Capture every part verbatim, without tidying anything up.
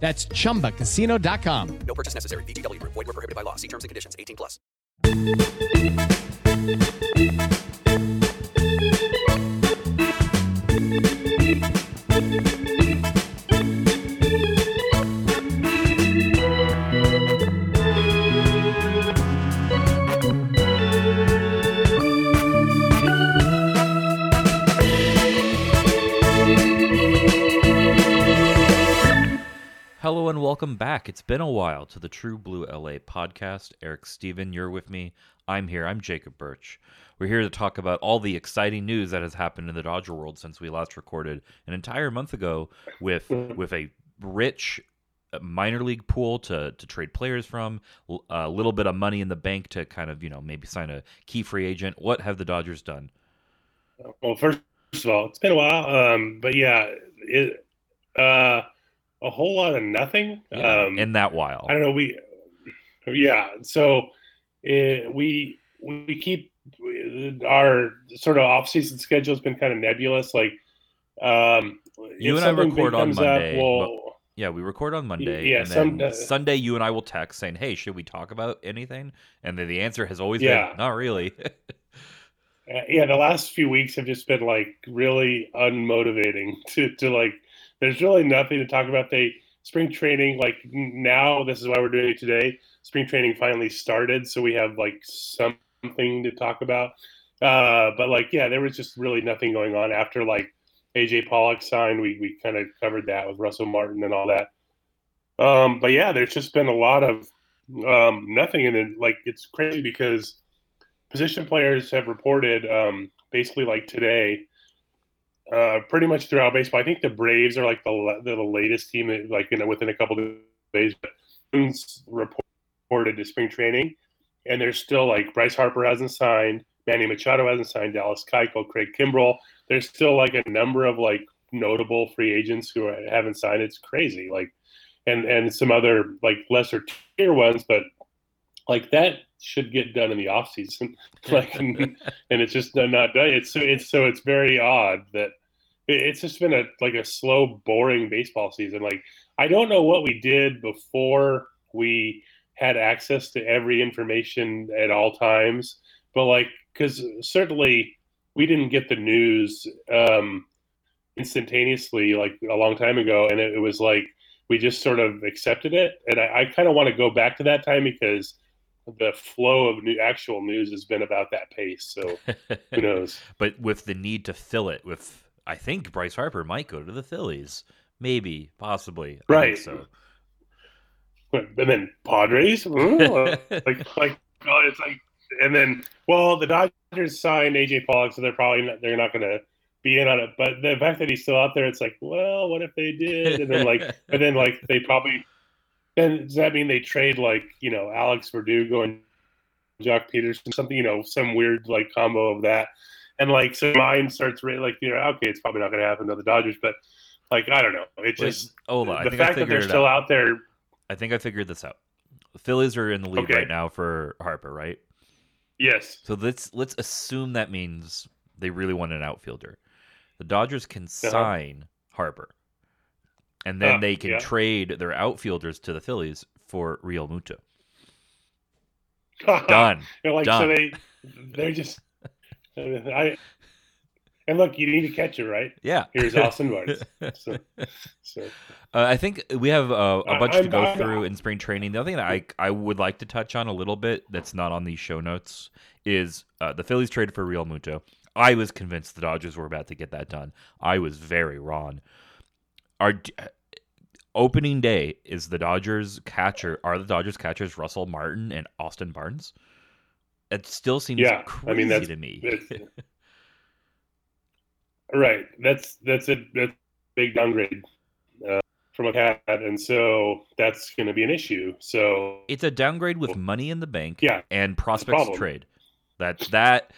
That's chumba casino dot com. No purchase necessary. V G W Group. Void where prohibited by law. See terms and conditions. eighteen plus. Hello and welcome back. It's been a while to the True Blue L A Podcast. Eric Steven, you're with me. I'm here. I'm Jacob Birch. We're here to talk about all the exciting news that has happened in the Dodger world since we last recorded an entire month ago with with a rich minor league pool to to trade players from, a little bit of money in the bank to kind of, you know, maybe sign a key free agent. What have the Dodgers done? Well, first of all, it's been a while, um, but yeah, it, uh, a whole lot of nothing yeah, um, in that while. I don't know. We, yeah. So it, we, we keep our sort of off season schedule has been kind of nebulous. Like um, you and I record on Monday. Up, we'll, yeah. We record on Monday. Yeah, and some, then Sunday you and I will text saying, "Hey, should we talk about anything?" And then the answer has always yeah. been, "Not really." uh, yeah. The last few weeks have just been like really unmotivating to, to like, there's really nothing to talk about. They spring training, like now, this is why we're doing it today. Spring training finally started, so we have like something to talk about. Uh, but like, yeah, there was just really nothing going on after like A J. Pollock signed. We we kind of covered that with Russell Martin and all that. Um, but yeah, there's just been a lot of um, nothing, and then like it's crazy because position players have reported um, basically like today. Uh, pretty much throughout baseball, I think the Braves are like the the latest team, that, like you know, within a couple of days. But reported to spring training, and there's still like Bryce Harper hasn't signed, Manny Machado hasn't signed, Dallas Keuchel, Craig Kimbrel. There's still like a number of like notable free agents who haven't signed. It's crazy, like, and and some other like lesser tier ones, but like that should get done in the off season, like, and, and it's just not done. It's so it's so it's very odd that it, it's just been a like a slow, boring baseball season. Like, I don't know what we did before we had access to every information at all times, but like, because certainly we didn't get the news um, instantaneously, like a long time ago, and it, it was like we just sort of accepted it. And I, I kind of want to go back to that time because the flow of new actual news has been about that pace, so who knows? But with the need to fill it with, I think Bryce Harper might go to the Phillies, maybe, possibly, right? I think so. and then Padres, like like oh, it's like, and then well, the Dodgers signed A J. Pollock, so they're probably not, they're not going to be in on it. But the fact that he's still out there, it's like, well, what if they did? And then like, but then like they probably then does that mean they trade like you know Alex Verdugo and Jock Peterson, something you know some weird like combo of that, and like so mine starts like you know okay, it's probably not going to happen to the Dodgers, but like I don't know, it just Wait, Ola, the I fact that they're still out. out there. I think I figured this out. The Phillies are in the lead okay. right now for Harper, right? Yes. So let's let's assume that means they really want an outfielder. The Dodgers can uh-huh. sign Harper, and then uh, they can yeah. trade their outfielders to the Phillies for Real Muto. Done. Like, Done. So they they're just I. And look, you need a catcher, right? Yeah. Here's Austin Barnes. So, so. Uh, I think we have uh, a bunch I'm, to go I'm, through I'm, in spring training. The other thing that I, I would like to touch on a little bit that's not on these show notes is uh, the Phillies traded for Real Muto. I was convinced the Dodgers were about to get that done. I was very wrong. Our opening day is the Dodgers catcher. Are the Dodgers catchers Russell Martin and Austin Barnes? It still seems yeah, crazy I mean, that's, to me. Right, that's that's a that's a big downgrade uh, from a cat, and so that's going to be an issue. So it's a downgrade with money in the bank, yeah, and prospects trade. That that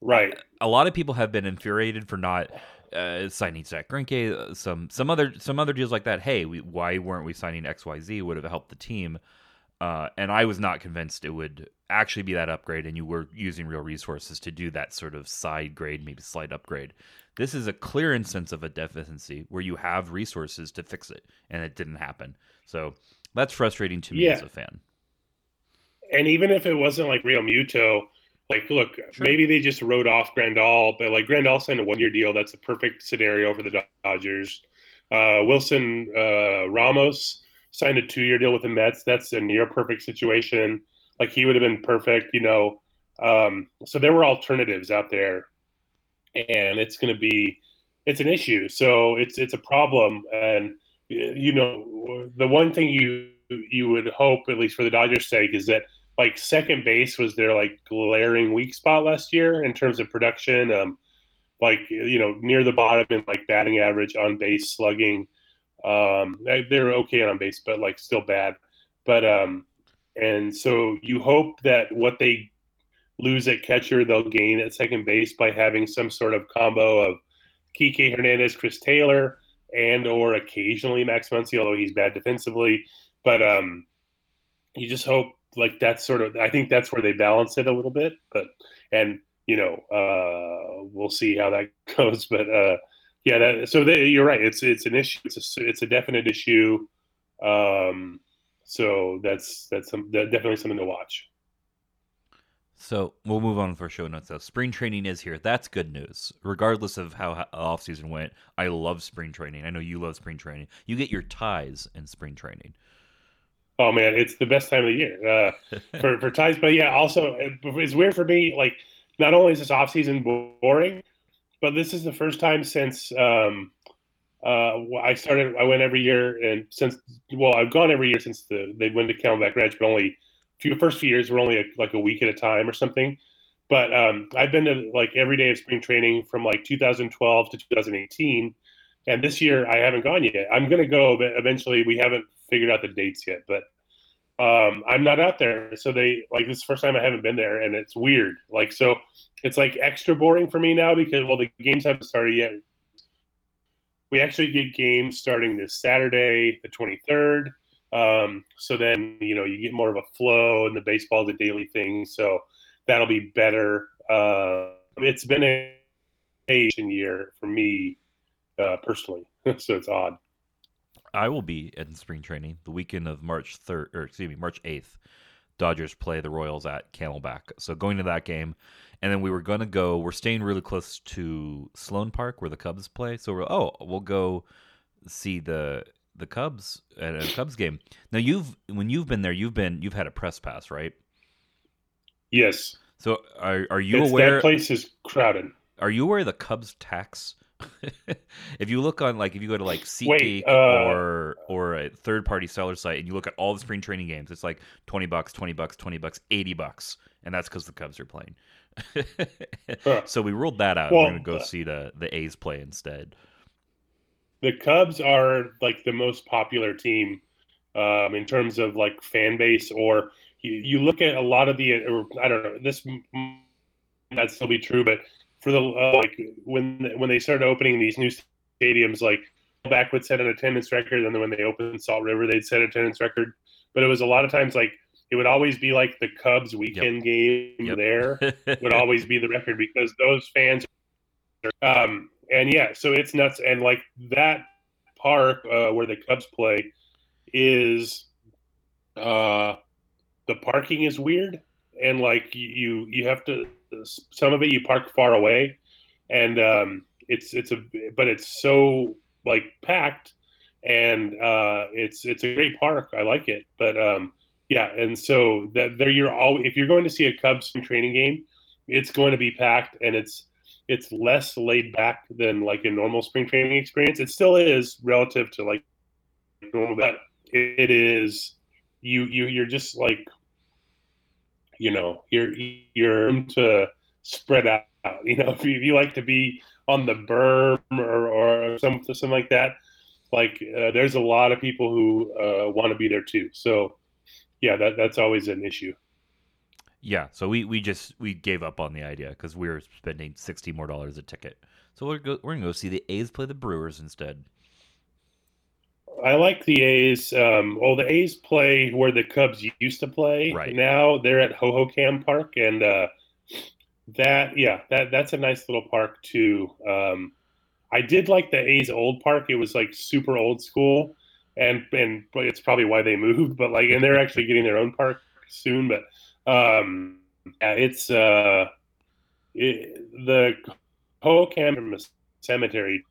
right. A lot of people have been infuriated for not uh, signing Zach Greinke, some some other some other deals like that. Hey, we, why weren't we signing X Y Z? Would have helped the team. Uh, and I was not convinced it would actually be that upgrade, and you were using real resources to do that sort of side grade, maybe slight upgrade. This is a clear instance of a deficiency where you have resources to fix it, and it didn't happen. So that's frustrating to me yeah. as a fan. And even if it wasn't like Real Muto, like, look, sure. maybe they just wrote off Grandal, but like Grandal signed a one-year deal. That's a perfect scenario for the Dodgers. Uh, Wilson uh, Ramos signed a two-year deal with the Mets. That's a near-perfect situation. Like, he would have been perfect, you know. Um, so there were alternatives out there. And it's going to be, it's an issue. So it's it's a problem. And, you know, the one thing you you would hope, at least for the Dodgers' sake, is that, like, second base was their, like, glaring weak spot last year in terms of production. Um, like, you know, near the bottom in, like, batting average, on-base slugging. Um, they're okay on base, but, like, still bad. But, um, and so you hope that what they lose at catcher, they'll gain at second base by having some sort of combo of Kike Hernandez, Chris Taylor, and or occasionally Max Muncy, although he's bad defensively. But um, you just hope like that's sort of – I think that's where they balance it a little bit. But and, you know, uh, we'll see how that goes. But, uh, yeah, that, so they, you're right. It's it's an issue. It's a, it's a definite issue. Um, so that's, that's, some, that's definitely something to watch. So we'll move on for show notes. Though. Spring training is here. That's good news. Regardless of how offseason went, I love spring training. I know you love spring training. You get your ties in spring training. Oh, man, it's the best time of the year uh, for, for ties. But, yeah, also it's weird for me. Like, not only is this offseason boring, but this is the first time since um, uh, I started – I went every year. And since – well, I've gone every year since the, they went to Camelback Ranch, but only – the first few years were only a, like a week at a time or something. But um, I've been to like every day of spring training from like two thousand twelve to two thousand eighteen. And this year I haven't gone yet. I'm going to go, but eventually we haven't figured out the dates yet, but um, I'm not out there. So they like, this is the first time I haven't been there, and it's weird. Like, so it's like extra boring for me now because, well, the games haven't started yet. We actually get games starting this Saturday, the twenty-third. Um, so then, you know, you get more of a flow, and the baseball, the daily thing. So that'll be better. Uh, it's been a year for me, uh, personally. So it's odd. I will be in spring training the weekend of March third, or excuse me, March eighth. Dodgers play the Royals at Camelback. So going to that game, and then we were going to go, we're staying really close to Sloan Park where the Cubs play. So we're, oh, we'll go see the the Cubs at a Cubs game. Now you've, when you've been there, you've been, you've had a press pass, right? Yes. So are are you it's aware? That place is crowded. Are you aware of the Cubs tax If you look on, like, if you go to like SeatGeek uh, or or a third party seller site and you look at all the spring training games, it's like twenty bucks, twenty bucks, twenty bucks, eighty bucks, and that's because the Cubs are playing. uh, so we ruled that out. Well, we're gonna go uh, see the the A's play instead. The Cubs are like the most popular team um, in terms of like fan base, or you, you look at a lot of the, or, I don't know, this might still be true, but for the uh, like when when they started opening these new stadiums, like back would set an attendance record, and then when they opened Salt River, they'd set an attendance record. But it was a lot of times like it would always be like the Cubs weekend yep. game yep. there would always be the record because those fans are, um, and yeah, so it's nuts. And like that park uh, where the Cubs play is, uh, the parking is weird. And like you, you have to, some of it you park far away, and um, it's, it's a, but it's so like packed, and uh, it's, it's a great park. I like it, but um, yeah. And so that there, you're always, if you're going to see a Cubs training game, it's going to be packed, and it's, it's less laid back than like a normal spring training experience. It still is relative to like normal, but it is you you you're just like, you know, you're you're to spread out. You know, if you, if you like to be on the berm or or some something like that, like uh, there's a lot of people who uh, want to be there too. So yeah, that that's always an issue. Yeah, so we, we just we gave up on the idea because we were spending sixty more dollars a ticket. So we're go, we're gonna go see the A's play the Brewers instead. I like the A's. Um, well, the A's play where the Cubs used to play. Right. Now they're at Hohokam Park, and uh, that yeah that that's a nice little park too. Um, I did like the A's old park. It was like super old school, and and it's probably why they moved. But like, and they're actually getting their own park soon, but. Um, yeah, it's uh, it, the Hohokam cemetery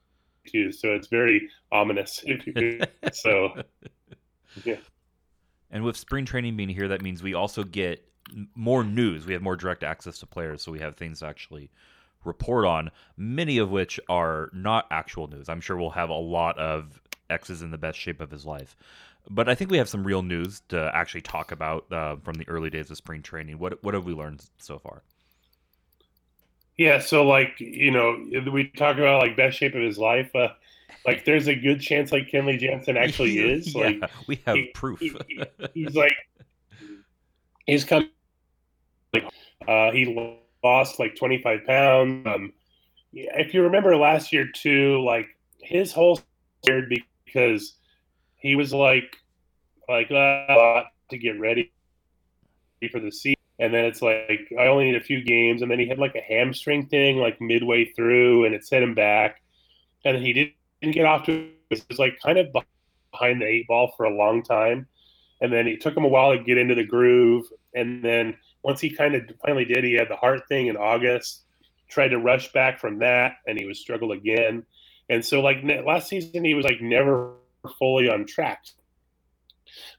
too, so it's very ominous. So, yeah. And with spring training being here, that means we also get more news. We have more direct access to players, so we have things to actually report on. Many of which are not actual news. I'm sure we'll have a lot of X is in the best shape of his life. But I think we have some real news to actually talk about uh, from the early days of spring training. What what have we learned so far? Yeah, so like, you know, we talk about like best shape of his life. Uh, like there's a good chance like Kenley Jansen actually is. Yeah, like we have he, proof. he, he's like he's come. Like, uh, he lost like twenty-five pounds. Um, if you remember last year too, like his whole weird because. He was like, like a lot to get ready for the season, and then it's like I only need a few games, and then he had like a hamstring thing like midway through, and it set him back, and he didn't get off to it. It was like kind of behind the eight ball for a long time, and then it took him a while to get into the groove, and then once he kind of finally did, he had the heart thing in August, tried to rush back from that, and he was struggled again, and so like last season he was like never fully on track.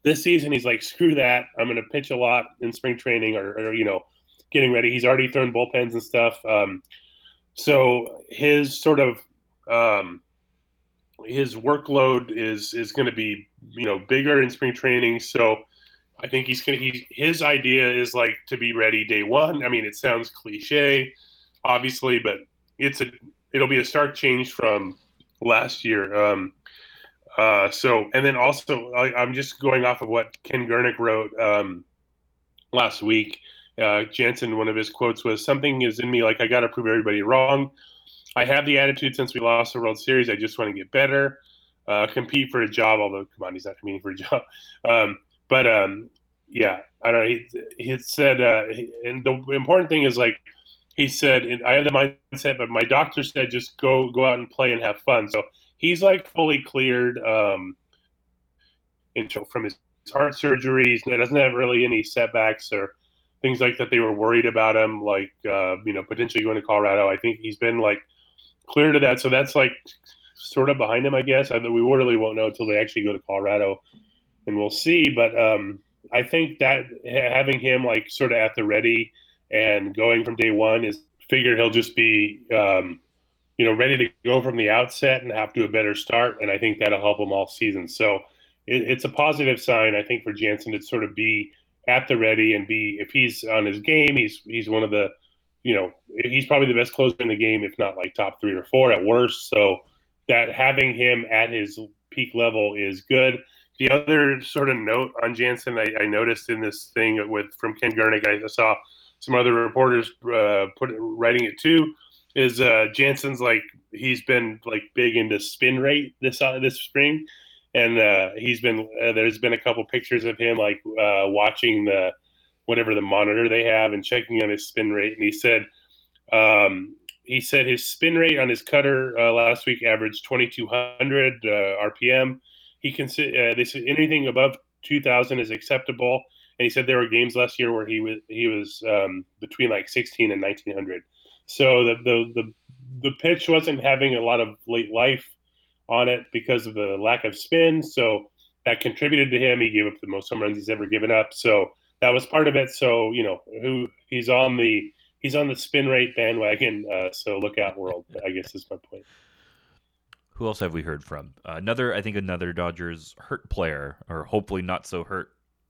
This season he's like, screw that, I'm going to pitch a lot in spring training, or, or you know, getting ready. He's already thrown bullpens and stuff. Um, so his sort of um, his workload is is going to be, you know, bigger in spring training. So I think he's going to he his idea is like to be ready day one. I mean, it sounds cliche, obviously, but it's a it'll be a stark change from last year. Um, Uh, so, and then also, I, I'm just going off of what Ken Gurnick wrote um, last week. Uh, Jansen, one of his quotes was, "Something is in me, like I got to prove everybody wrong. I have the attitude since we lost the World Series. I just want to get better, uh, compete for a job." Although, come on, he's not competing for a job. Um, but um, yeah, I don't know. He, he said, uh, and the important thing is like he said, "I have the mindset, but my doctor said just go go out and play and have fun." So. He's like fully cleared um, from his heart surgeries. He doesn't have really any setbacks or things like that. They were worried about him, like, uh, you know, potentially going to Colorado. I think he's been like cleared of that. So that's like sort of behind him, I guess. I, we really won't know until they actually go to Colorado, and we'll see. But um, I think that having him like sort of at the ready and going from day one is figured he'll just be um, you know, ready to go from the outset and have to a better start. And I think that'll help them all season. So it, it's a positive sign, I think, for Jansen to sort of be at the ready and be, if he's on his game, he's, he's one of the, you know, he's probably the best closer in the game, if not like top three or four at worst. So that having him at his peak level is good. The other sort of note on Jansen, I, I noticed in this thing with from Ken Gurnick, I saw some other reporters uh, put writing it too, is uh, Jansen's like, he's been like big into spin rate this uh, this spring, and uh, he's been uh, there's been a couple pictures of him like uh, watching the whatever the monitor they have and checking on his spin rate, and he said um, he said his spin rate on his cutter uh, last week averaged twenty-two hundred uh, R P M. He consider uh, they said anything above two thousand is acceptable, and he said there were games last year where he was he was um, between like sixteen and nineteen hundred. So the, the the the pitch wasn't having a lot of late life on it because of the lack of spin, so that contributed to him. He gave up the most home runs he's ever given up, so that was part of it. So you know who he's on the he's on the spin rate bandwagon. Uh, so look out, world. I guess is my point. Who else have we heard from? Uh, another, I think, another Dodgers hurt player, or hopefully not so hurt,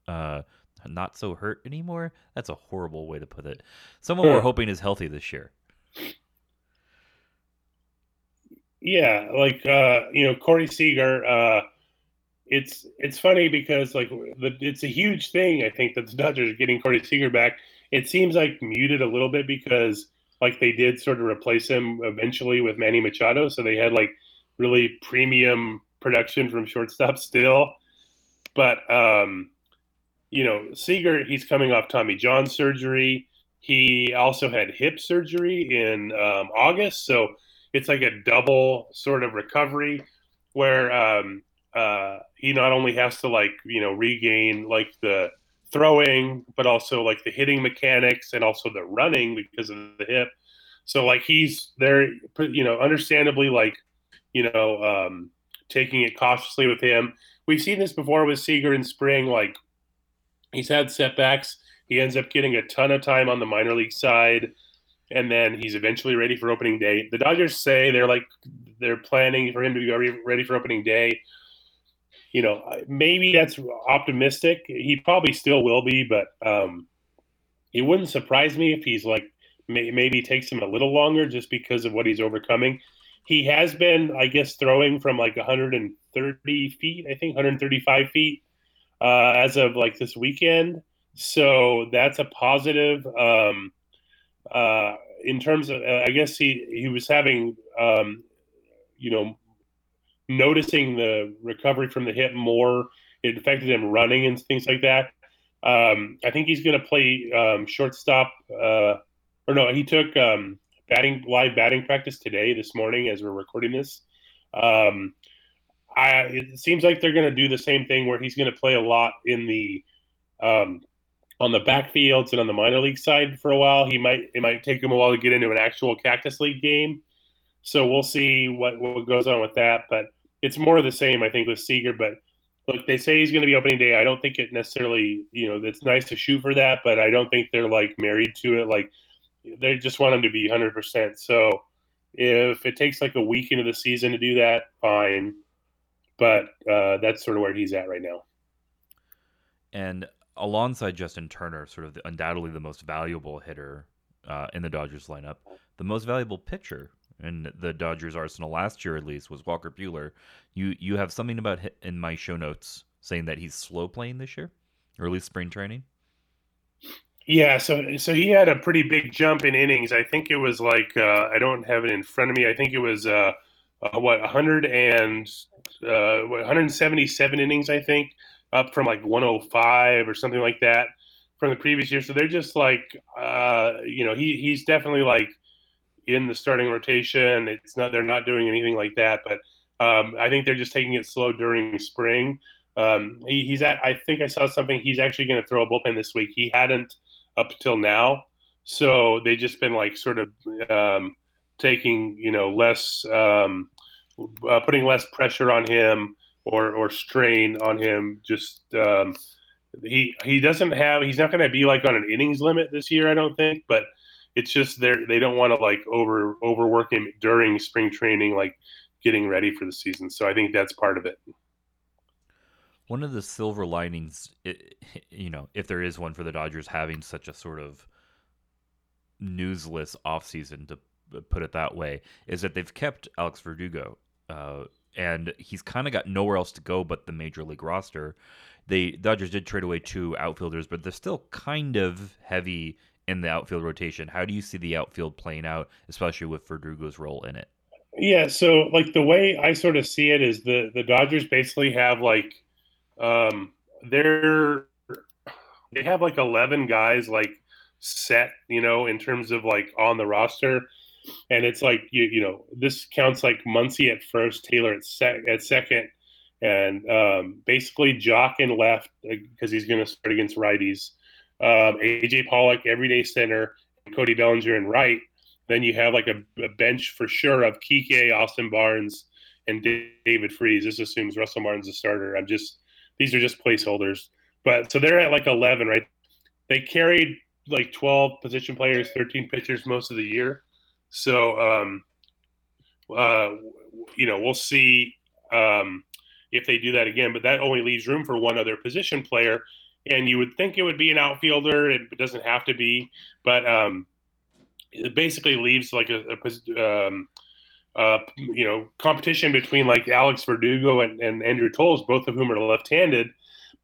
uh, not so hurt anymore. That's a horrible way to put it. Someone sure. We're hoping is healthy this year. Yeah, like uh, you know, Corey Seager. Uh, it's it's funny because like the, it's a huge thing. I think that the Dodgers are getting Corey Seager back. It seems like muted a little bit because like they did sort of replace him eventually with Manny Machado, so they had like really premium production from shortstop still. But, um, you know, Seager, he's coming off Tommy John surgery. He also had hip surgery in um, August. So it's like a double sort of recovery where um, uh, he not only has to, like, you know, regain, like, the throwing, but also, like, the hitting mechanics and also the running because of the hip. So, like, he's there, you know, understandably, like, you know, um, taking it cautiously with him. We've seen this before with Seager in spring. Like, he's had setbacks. He ends up getting a ton of time on the minor league side, and then he's eventually ready for opening day. The Dodgers say they're, like, they're planning for him to be ready for opening day. You know, maybe that's optimistic. He probably still will be, but um, it wouldn't surprise me if he's, like, may- maybe takes him a little longer just because of what he's overcoming. He has been, I guess, throwing from like one hundred thirty feet, I think, one hundred thirty-five feet uh, as of like this weekend. So that's a positive. Um, uh, in terms of, uh, I guess he, he was having, um, you know, noticing the recovery from the hip more. It affected him running and things like that. Um, I think he's going to play um, shortstop. Uh, or no, he took um, – batting live batting practice today, this morning, as we're recording this. Um, I, it seems like they're going to do the same thing where he's going to play a lot in the um, on the backfields and on the minor league side for a while. He might it might take him a while to get into an actual Cactus League game, so we'll see what, what goes on with that. But it's more of the same, I think, with Seager. But look, they say he's going to be opening day. I don't think it necessarily, you know, it's nice to shoot for that, but I don't think they're like married to it, like. They just want him to be one hundred percent. So if it takes like a week into the season to do that, fine. But uh, that's sort of where he's at right now. And alongside Justin Turner, sort of the, undoubtedly the most valuable hitter uh, in the Dodgers lineup, the most valuable pitcher in the Dodgers arsenal last year, at least, was Walker Buehler. You you have something about him in my show notes saying that he's slow playing this year, or at least spring training. Yeah, so so he had a pretty big jump in innings. I think it was like uh, I don't have it in front of me. I think it was uh, uh, what one hundred and uh, one hundred seventy-seven innings. I think up from like one oh five or something like that from the previous year. So they're just like uh, you know he he's definitely like in the starting rotation. It's not they're not doing anything like that, but um, I think they're just taking it slow during spring. Um, he, he's at. I think I saw something. He's actually going to throw a bullpen this week. He hadn't up till now, so they've just been like sort of um, taking, you know, less, um, uh, putting less pressure on him or or strain on him. Just um, he he doesn't have. He's not going to be like on an innings limit this year, I don't think. But it's just they're they don't want to like over overwork him during spring training, like getting ready for the season. So I think that's part of it. One of the silver linings, it, you know, if there is one for the Dodgers having such a sort of newsless offseason, to put it that way, is that they've kept Alex Verdugo, uh, and he's kind of got nowhere else to go but the major league roster. The Dodgers did trade away two outfielders, but they're still kind of heavy in the outfield rotation. How do you see the outfield playing out, especially with Verdugo's role in it? Yeah, so like the way I sort of see it is the, the Dodgers basically have like um, they're they have like eleven guys like set, you know, in terms of like on the roster. And it's like, you you know, this counts like Muncy at first, Taylor at, sec- at second, and um, basically Jock in left because he's going to start against righties. Um, A J. Pollock, everyday center, and Cody Bellinger in right. Then you have like a, a bench for sure of Kike, Austin Barnes, and David Freese. This assumes Russell Martin's a starter. I'm just these are just placeholders. But so they're at like eleven, right? They carried like twelve position players, thirteen pitchers most of the year. So, um, uh, you know, we'll see um, if they do that again. But that only leaves room for one other position player. And you would think it would be an outfielder. It doesn't have to be. But um, it basically leaves like a, a um, uh, you know, competition between like Alex Verdugo and, and Andrew Toles, both of whom are left-handed.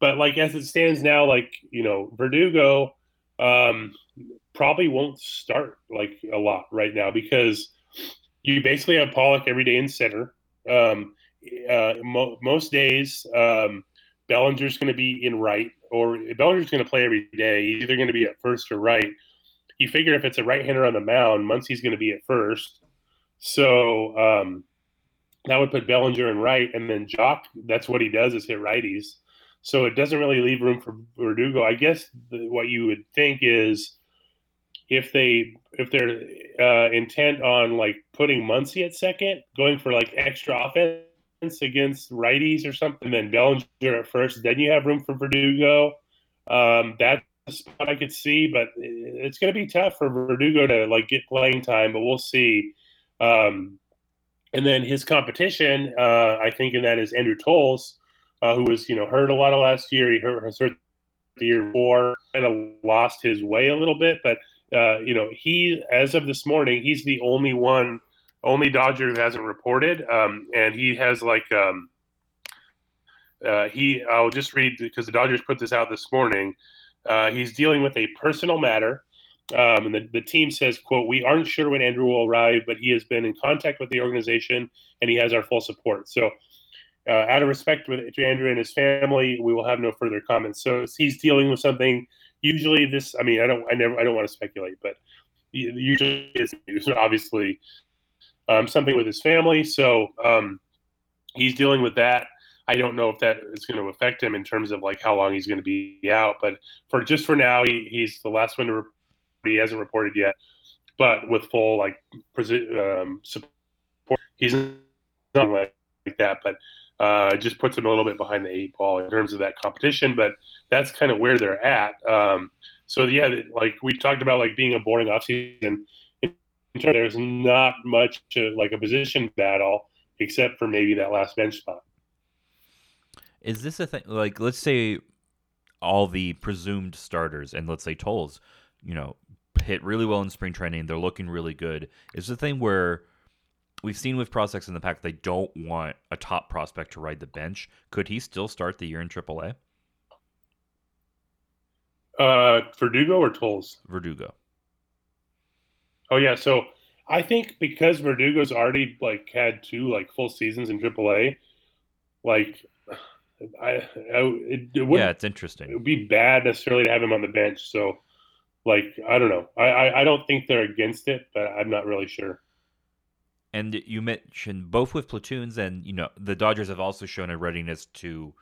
But like as it stands now, like, you know, Verdugo um, – probably won't start like a lot right now because you basically have Pollock every day in center. Um, uh, mo- most days, um, Bellinger's going to be in right, or Bellinger's going to play every day. He's either going to be at first or right. You figure if it's a right-hander on the mound, Muncy's going to be at first. So um, that would put Bellinger in right, and then Jock, that's what he does is hit righties. So it doesn't really leave room for Verdugo. I guess the, what you would think is, If they if they're uh, intent on like putting Muncy at second, going for like extra offense against righties or something, then Bellinger at first, then you have room for Verdugo. Um, that's a spot I could see, but it's going to be tough for Verdugo to like get playing time. But we'll see. Um, and then his competition, uh, I think, in that is Andrew Toles, uh, who was you know hurt a lot of last year. He hurt, hurt the year before, kind of lost his way a little bit, but. Uh, you know, he, as of this morning, he's the only one, only Dodger who hasn't reported. Um, and he has like, um, uh, he, I'll just read because the Dodgers put this out this morning. Uh, he's dealing with a personal matter. Um, and the, the team says, quote, "We aren't sure when Andrew will arrive, but he has been in contact with the organization and he has our full support. So uh, out of respect with, to Andrew and his family, we will have no further comments." So he's dealing with something. Usually this, I mean, I don't, I never, I don't want to speculate, but usually it's news, obviously um, something with his family. So um, he's dealing with that. I don't know if that is going to affect him in terms of like how long he's going to be out, but for just for now, he, he's the last one to report. He hasn't reported yet, but with full like um, support, he's not like that, but Uh, just puts them a little bit behind the eight ball in terms of that competition, but that's kind of where they're at. Um, so yeah, like we talked about, like being a boring offseason. There's not much to, like a position battle, except for maybe that last bench spot. Is this a thing? Like, let's say all the presumed starters, and let's say Toles, you know, hit really well in spring training. They're looking really good. Is the thing where we've seen with prospects in the pack, they don't want a top prospect to ride the bench. Could he still start the year in triple A? Uh, Verdugo or Toles? Verdugo. Oh, yeah. So I think because Verdugo's already, like, had two, like, full seasons in triple A, like, I, I it, it wouldn't, yeah, it's interesting. It would be bad necessarily to have him on the bench. So, like, I don't know. I, I, I don't think they're against it, but I'm not really sure. And you mentioned both with platoons and, you know, the Dodgers have also shown a readiness to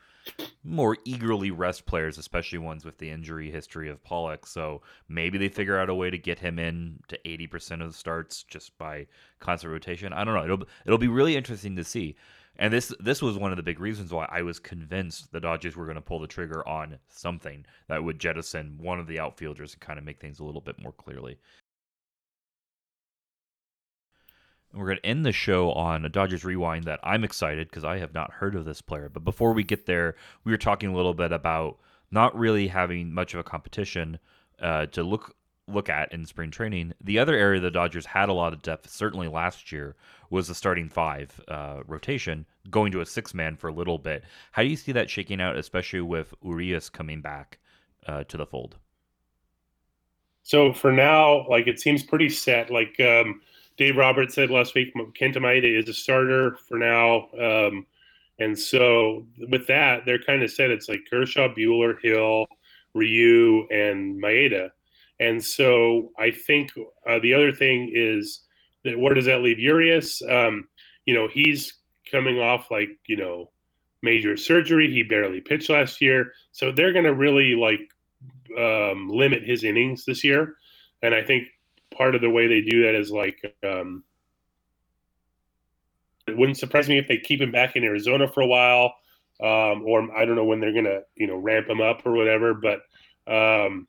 more eagerly rest players, especially ones with the injury history of Pollock. So maybe they figure out a way to get him in to eighty percent of the starts just by constant rotation. I don't know. It'll it'll be really interesting to see. And this this was one of the big reasons why I was convinced the Dodgers were going to pull the trigger on something that would jettison one of the outfielders and kind of make things a little bit more clearly. We're going to end the show on a Dodgers Rewind that I'm excited because I have not heard of this player. But before we get there, we were talking a little bit about not really having much of a competition uh, to look look at in spring training. The other area the Dodgers had a lot of depth, certainly last year, was the starting five uh, rotation, going to a six-man for a little bit. How do you see that shaking out, especially with Urias coming back uh, to the fold? So for now, like it seems pretty set. Like um, Dave Roberts said last week, Kenta Maeda is a starter for now. Um, and so with that, they're kind of set. It's like Kershaw, Buehler, Hill, Ryu, and Maeda. And so I think uh, the other thing is that where does that leave Urias? Um, you know, he's coming off like, you know, major surgery. He barely pitched last year. So they're going to really like um, limit his innings this year. And I think part of the way they do that is like, um, it wouldn't surprise me if they keep him back in Arizona for a while. Um, or I don't know when they're going to, you know, ramp him up or whatever, but, um,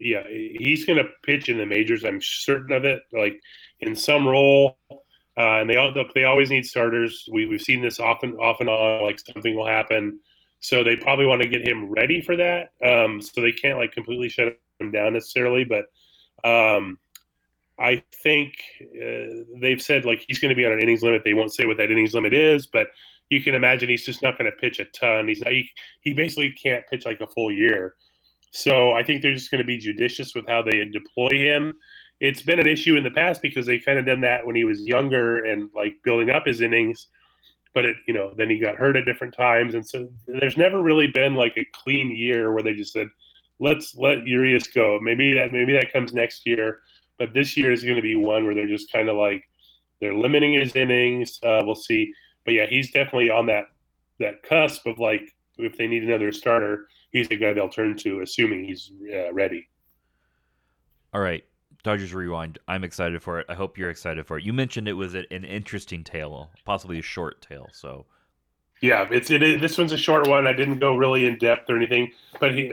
yeah, he's going to pitch in the majors. I'm certain of it, like in some role. Uh, and they all, they always need starters. We, we've seen this often, off and on, like something will happen. So they probably want to get him ready for that. Um, so they can't like completely shut him down necessarily. But um, I think uh, they've said like he's going to be on an innings limit. They won't say what that innings limit is, but you can imagine he's just not going to pitch a ton. He's not, he, he basically can't pitch like a full year. So I think they're just going to be judicious with how they deploy him. It's been an issue in the past because they kind of done that when he was younger and like building up his innings, but it, you know, then he got hurt at different times. And so there's never really been like a clean year where they just said, let's let Urias go. Maybe that, maybe that comes next year, but this year is going to be one where they're just kind of like, they're limiting his innings. Uh, we'll see. But yeah, he's definitely on that, that cusp of like, if they need another starter, he's the guy they'll turn to, assuming he's uh, ready. All right, Dodgers Rewind. I'm excited for it. I hope you're excited for it. You mentioned it was an interesting tale, possibly a short tale. So, yeah, it's it is, this one's a short one. I didn't go really in depth or anything, but he,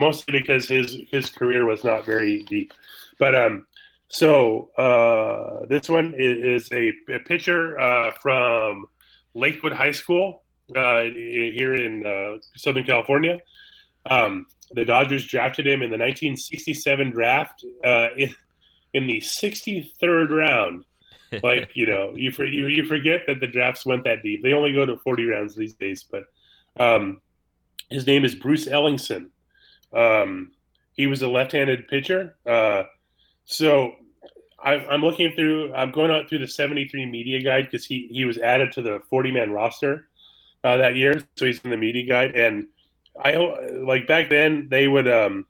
mostly because his his career was not very deep. But um, so uh, this one is a, a pitcher uh, from Lakewood High School uh, here in uh, Southern California. Um, the Dodgers drafted him in the nineteen sixty-seven draft uh, in, in the sixty-third round. Like, you know, you, for, you you forget that the drafts went that deep. They only go to forty rounds these days. But um, his name is Bruce Ellingson. Um, he was a left-handed pitcher. Uh, so I, I'm looking through – I'm going out through the seventy-three media guide because he, he was added to the forty-man roster uh, that year. So he's in the media guide. And – I like back then they would um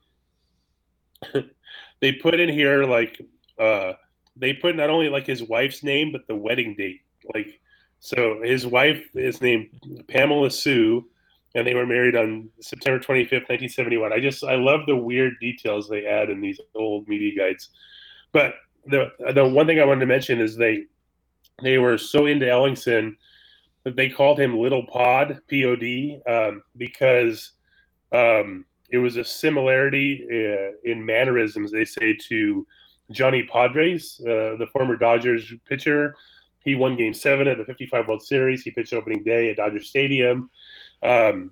they put in here like uh they put not only like his wife's name but the wedding date, like so his wife is named Pamela Sue and they were married on September twenty-fifth, nineteen seventy-one. I just I love the weird details they add in these old media guides. But the the one thing I wanted to mention is they they were so into Ellingson they called him Little Pod, P O D, um, because um, it was a similarity uh, in mannerisms, they say, to Johnny Padres, uh, the former Dodgers pitcher. He won Game seven of the fifty-five World Series. He pitched opening day at Dodger Stadium. Um,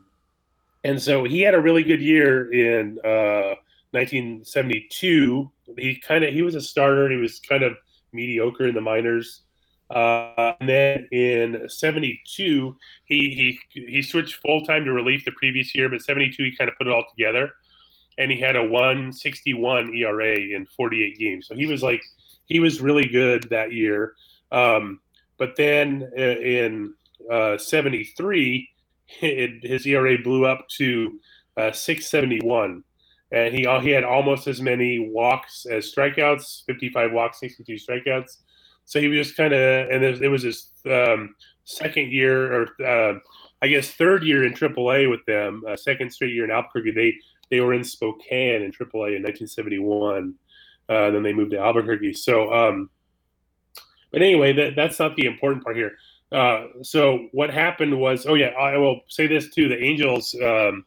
and so he had a really good year in uh, nineteen seventy-two. He kind of he was a starter. He was kind of mediocre in the minors. Uh, and then in seventy-two, he he he switched full-time to relief the previous year, but seventy-two he kind of put it all together, and he had a one sixty-one E R A in forty-eight games. So he was like he was really good that year. Um, but then in uh, seventy-three, it, his E R A blew up to uh, six seventy-one, and he he had almost as many walks as strikeouts, fifty-five walks, sixty-two strikeouts. So he was just kind of, and it was his um, second year, or uh, I guess third year in triple A with them, uh, second straight year in Albuquerque. They they were in Spokane in triple A in nineteen seventy-one. Uh, then they moved to Albuquerque. So, um, but anyway, that, that's not the important part here. Uh, so what happened was, oh yeah, I will say this too. The Angels um,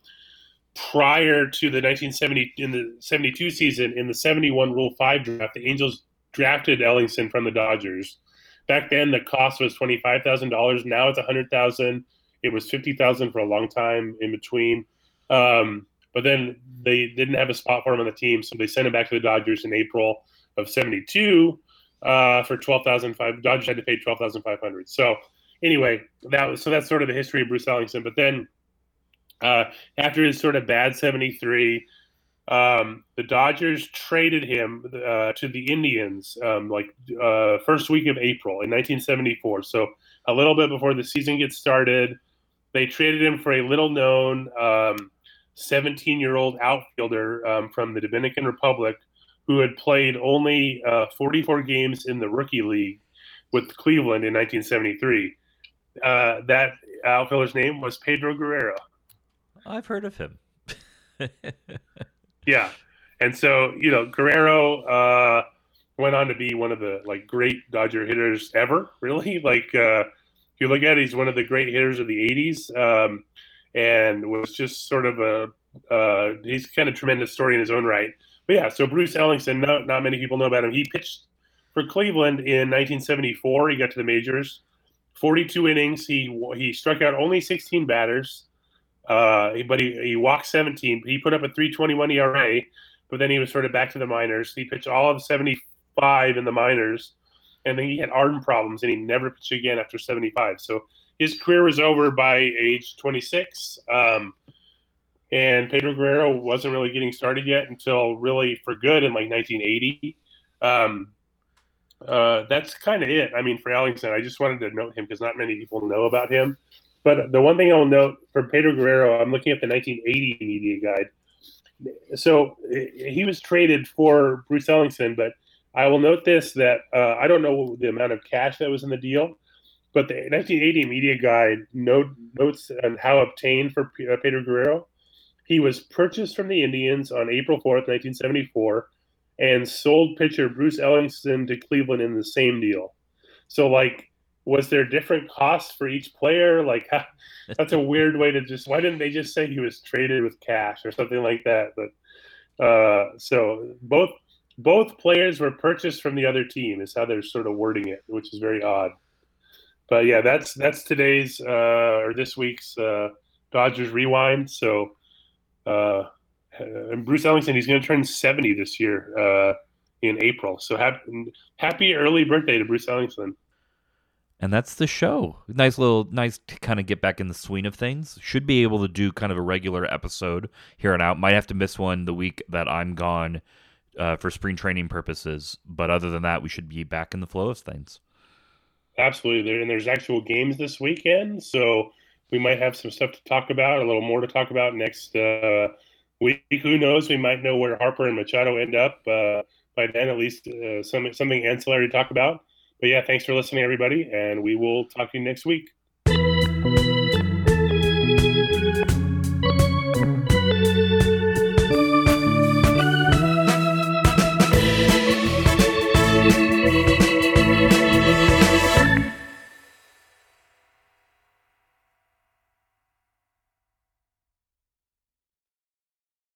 prior to the nineteen seventy in the seventy-two season in the seventy-one Rule five draft, the Angels drafted Ellingson from the Dodgers back then the cost was twenty-five thousand dollars. Now it's one hundred thousand dollars. It was fifty thousand dollars for a long time in between. Um, but then they didn't have a spot for him on the team, so they sent him back to the Dodgers in April of seventy-two uh, for twelve thousand five hundred dollars. Dodgers had to pay twelve thousand five hundred dollars. So anyway, that was so that's sort of the history of Bruce Ellingson. But then uh, after his sort of bad seventy-three, um, the Dodgers traded him uh, to the Indians um, like uh, first week of April in nineteen seventy-four. So a little bit before the season gets started, they traded him for a little-known um, seventeen-year-old outfielder um, from the Dominican Republic who had played only uh, forty-four games in the rookie league with Cleveland in nineteen seventy-three. Uh, that outfielder's name was Pedro Guerrero. I've heard of him. Yeah. And so, you know, Guerrero uh, went on to be one of the, like, great Dodger hitters ever, really. Like, uh, if you look at it, he's one of the great hitters of the eighties um, and was just sort of a uh, – he's kind of a tremendous story in his own right. But, yeah, so Bruce Ellingson, no, not many people know about him. He pitched for Cleveland in nineteen seventy-four. He got to the majors. forty-two innings. He he struck out only sixteen batters. Uh, but he, he walked seventeen. He put up a three twenty-one E R A, but then he was sort of back to the minors. He pitched all of seventy-five in the minors, and then he had arm problems, and he never pitched again after seventy-five. So his career was over by age twenty-six, um, and Pedro Guerrero wasn't really getting started yet until really for good in, like, nineteen eighty. Um, uh, that's kind of it, I mean, for Ellingson. I just wanted to note him because not many people know about him. But the one thing I'll note for Pedro Guerrero, I'm looking at the nineteen eighty media guide. So he was traded for Bruce Ellingson, but I will note this, that uh, I don't know the amount of cash that was in the deal, but the nineteen eighty media guide note, notes on how obtained for Pedro Guerrero. He was purchased from the Indians on April fourth, nineteen seventy-four, and sold pitcher Bruce Ellingson to Cleveland in the same deal. So, like, was there different costs for each player? Like, how, that's a weird way to just, why didn't they just say he was traded with cash or something like that? But uh, so both both players were purchased from the other team is how they're sort of wording it, which is very odd. But yeah, that's that's today's uh, or this week's uh, Dodgers Rewind. So uh, and Bruce Ellingson, he's going to turn seventy this year uh, in April. So happy, happy early birthday to Bruce Ellingson. And that's the show. Nice little, nice to kind of get back in the swing of things. Should be able to do kind of a regular episode here and out. Might have to miss one the week that I'm gone uh, for spring training purposes. But other than that, we should be back in the flow of things. Absolutely. And there's actual games this weekend. So we might have some stuff to talk about, a little more to talk about next uh, week. Who knows? We might know where Harper and Machado end up uh, by then, at least uh, some, something ancillary to talk about. But yeah, thanks for listening, everybody, and we will talk to you next week.